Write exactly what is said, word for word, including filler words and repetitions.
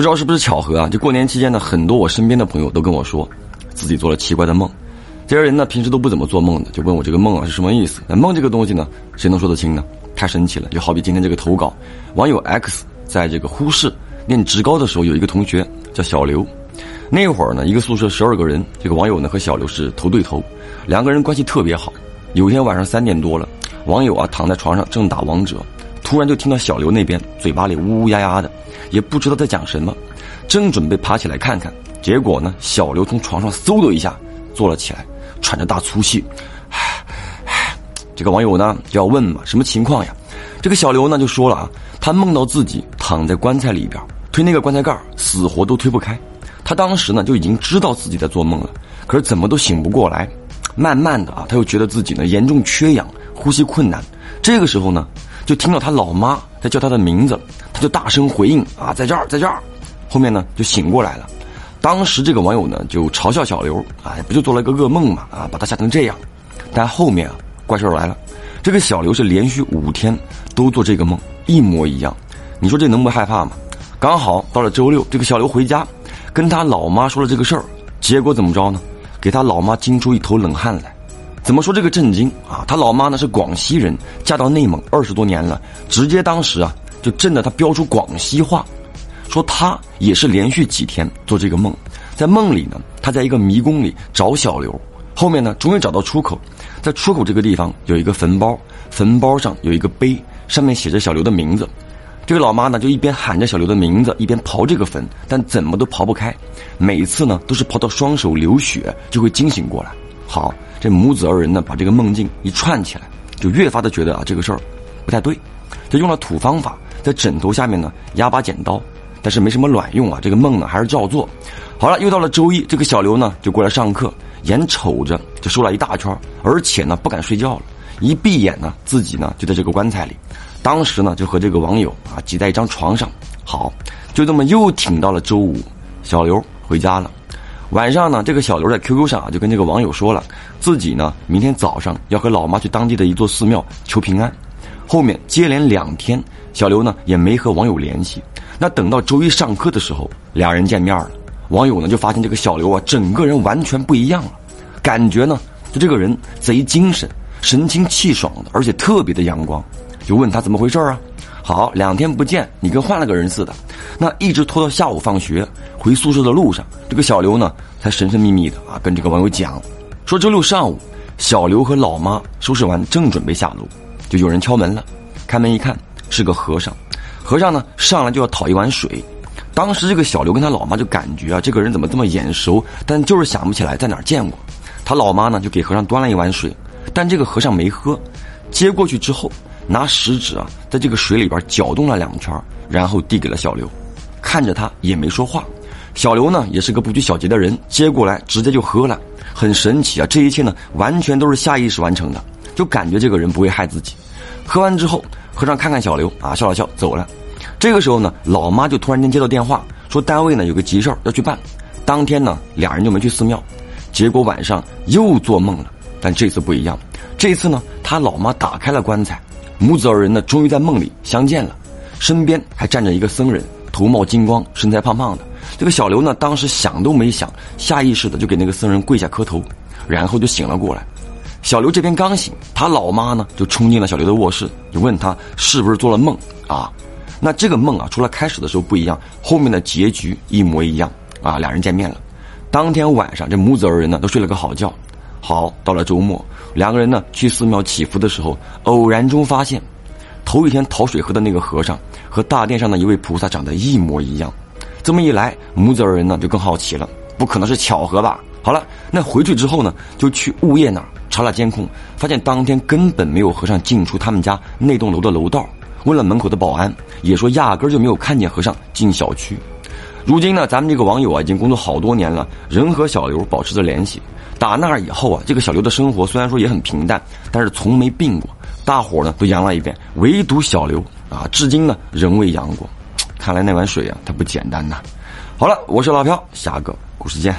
不知道是不是巧合啊，就过年期间呢，很多我身边的朋友都跟我说自己做了奇怪的梦。这些人呢平时都不怎么做梦的，就问我这个梦啊是什么意思。那梦这个东西呢，谁能说得清呢？太神奇了。就好比今天这个投稿，网友 X 在这个呼市念职高的时候，有一个同学叫小刘，那会儿呢一个宿舍十二个人，这个网友呢和小刘是头对头，两个人关系特别好。有一天晚上三点多了，网友啊躺在床上正打王者，突然就听到小刘那边嘴巴里呜呜呀呀的，也不知道在讲什么，正准备爬起来看看，结果呢小刘从床上嗖的一下坐了起来，喘着大粗气。唉唉这个网友呢就要问嘛，什么情况呀？这个小刘呢就说了啊，他梦到自己躺在棺材里边，推那个棺材盖死活都推不开。他当时呢就已经知道自己在做梦了，可是怎么都醒不过来。慢慢的啊，他又觉得自己呢严重缺氧，呼吸困难。这个时候呢就听到他老妈在叫他的名字，他就大声回应啊，在这儿在这儿。后面呢就醒过来了。当时这个网友呢就嘲笑小刘啊，不就做了一个噩梦嘛，啊把他吓成这样。但后面啊怪事来了，这个小刘是连续五天都做这个梦，一模一样。你说这能不害怕吗？刚好到了周六，这个小刘回家跟他老妈说了这个事儿，结果怎么着呢？给他老妈惊出一头冷汗来。怎么说这个震惊啊？他老妈呢是广西人，嫁到内蒙二十多年了，直接当时啊就震得他飙出广西话，说他也是连续几天做这个梦。在梦里呢，他在一个迷宫里找小刘，后面呢终于找到出口，在出口这个地方有一个坟包，坟包上有一个碑，上面写着小刘的名字。这个老妈呢就一边喊着小刘的名字，一边刨这个坟，但怎么都刨不开，每次呢都是刨到双手流血就会惊醒过来。好，这母子二人呢把这个梦境一串起来，就越发的觉得啊这个事儿不太对，就用了土方法，在枕头下面呢压把剪刀，但是没什么卵用啊，这个梦呢还是照做。好了，又到了周一，这个小刘呢就过来上课，眼瞅着就瘦了一大圈，而且呢不敢睡觉了，一闭眼呢自己呢就在这个棺材里。当时呢就和这个网友啊挤在一张床上。好，就这么又挺到了周五，小刘回家了。晚上呢这个小刘在 Q Q 上啊就跟这个网友说了，自己呢明天早上要和老妈去当地的一座寺庙求平安。后面接连两天小刘呢也没和网友联系。那等到周一上课的时候，俩人见面了。网友呢就发现这个小刘啊整个人完全不一样了，感觉呢就这个人贼精神，神清气爽的，而且特别的阳光，就问他怎么回事啊。好，两天不见你跟换了个人似的。那一直拖到下午放学回宿舍的路上，这个小刘呢才神神秘秘的啊跟这个网友讲说，周六上午小刘和老妈收拾完正准备下楼，就有人敲门了。开门一看是个和尚，和尚呢上来就要讨一碗水。当时这个小刘跟他老妈就感觉啊这个人怎么这么眼熟，但就是想不起来在哪儿见过他。老妈呢就给和尚端了一碗水，但这个和尚没喝，接过去之后拿食指啊在这个水里边搅动了两圈，然后递给了小刘，看着他也没说话。小刘呢也是个不拘小节的人，接过来直接就喝了。很神奇啊，这一切呢完全都是下意识完成的，就感觉这个人不会害自己。喝完之后和尚看看小刘啊笑了笑走了。这个时候呢老妈就突然间接到电话，说单位呢有个急事儿要去办。当天呢俩人就没去寺庙，结果晚上又做梦了。但这次不一样，这次呢他老妈打开了棺材，母子二人呢终于在梦里相见了，身边还站着一个僧人，头冒金光，身材胖胖的。这个小刘呢当时想都没想，下意识的就给那个僧人跪下磕头，然后就醒了过来。小刘这边刚醒，他老妈呢就冲进了小刘的卧室，就问他是不是做了梦啊。那这个梦啊除了开始的时候不一样，后面的结局一模一样啊，两人见面了。当天晚上这母子二人呢都睡了个好觉。好，到了周末，两个人呢去寺庙祈福的时候，偶然中发现头一天讨水喝的那个和尚和大殿上的一位菩萨长得一模一样。这么一来母子二人呢就更好奇了，不可能是巧合吧。好了，那回去之后呢就去物业那儿查了监控，发现当天根本没有和尚进出他们家那栋楼的楼道，问了门口的保安也说压根儿就没有看见和尚进小区。如今呢咱们这个网友啊已经工作好多年了，人和小刘保持着联系。打那以后啊这个小刘的生活虽然说也很平淡，但是从没病过，大伙呢都阳了一遍，唯独小刘啊至今呢仍未阳过。看来那碗水啊它不简单呐。好了，我是老飘，下个故事见。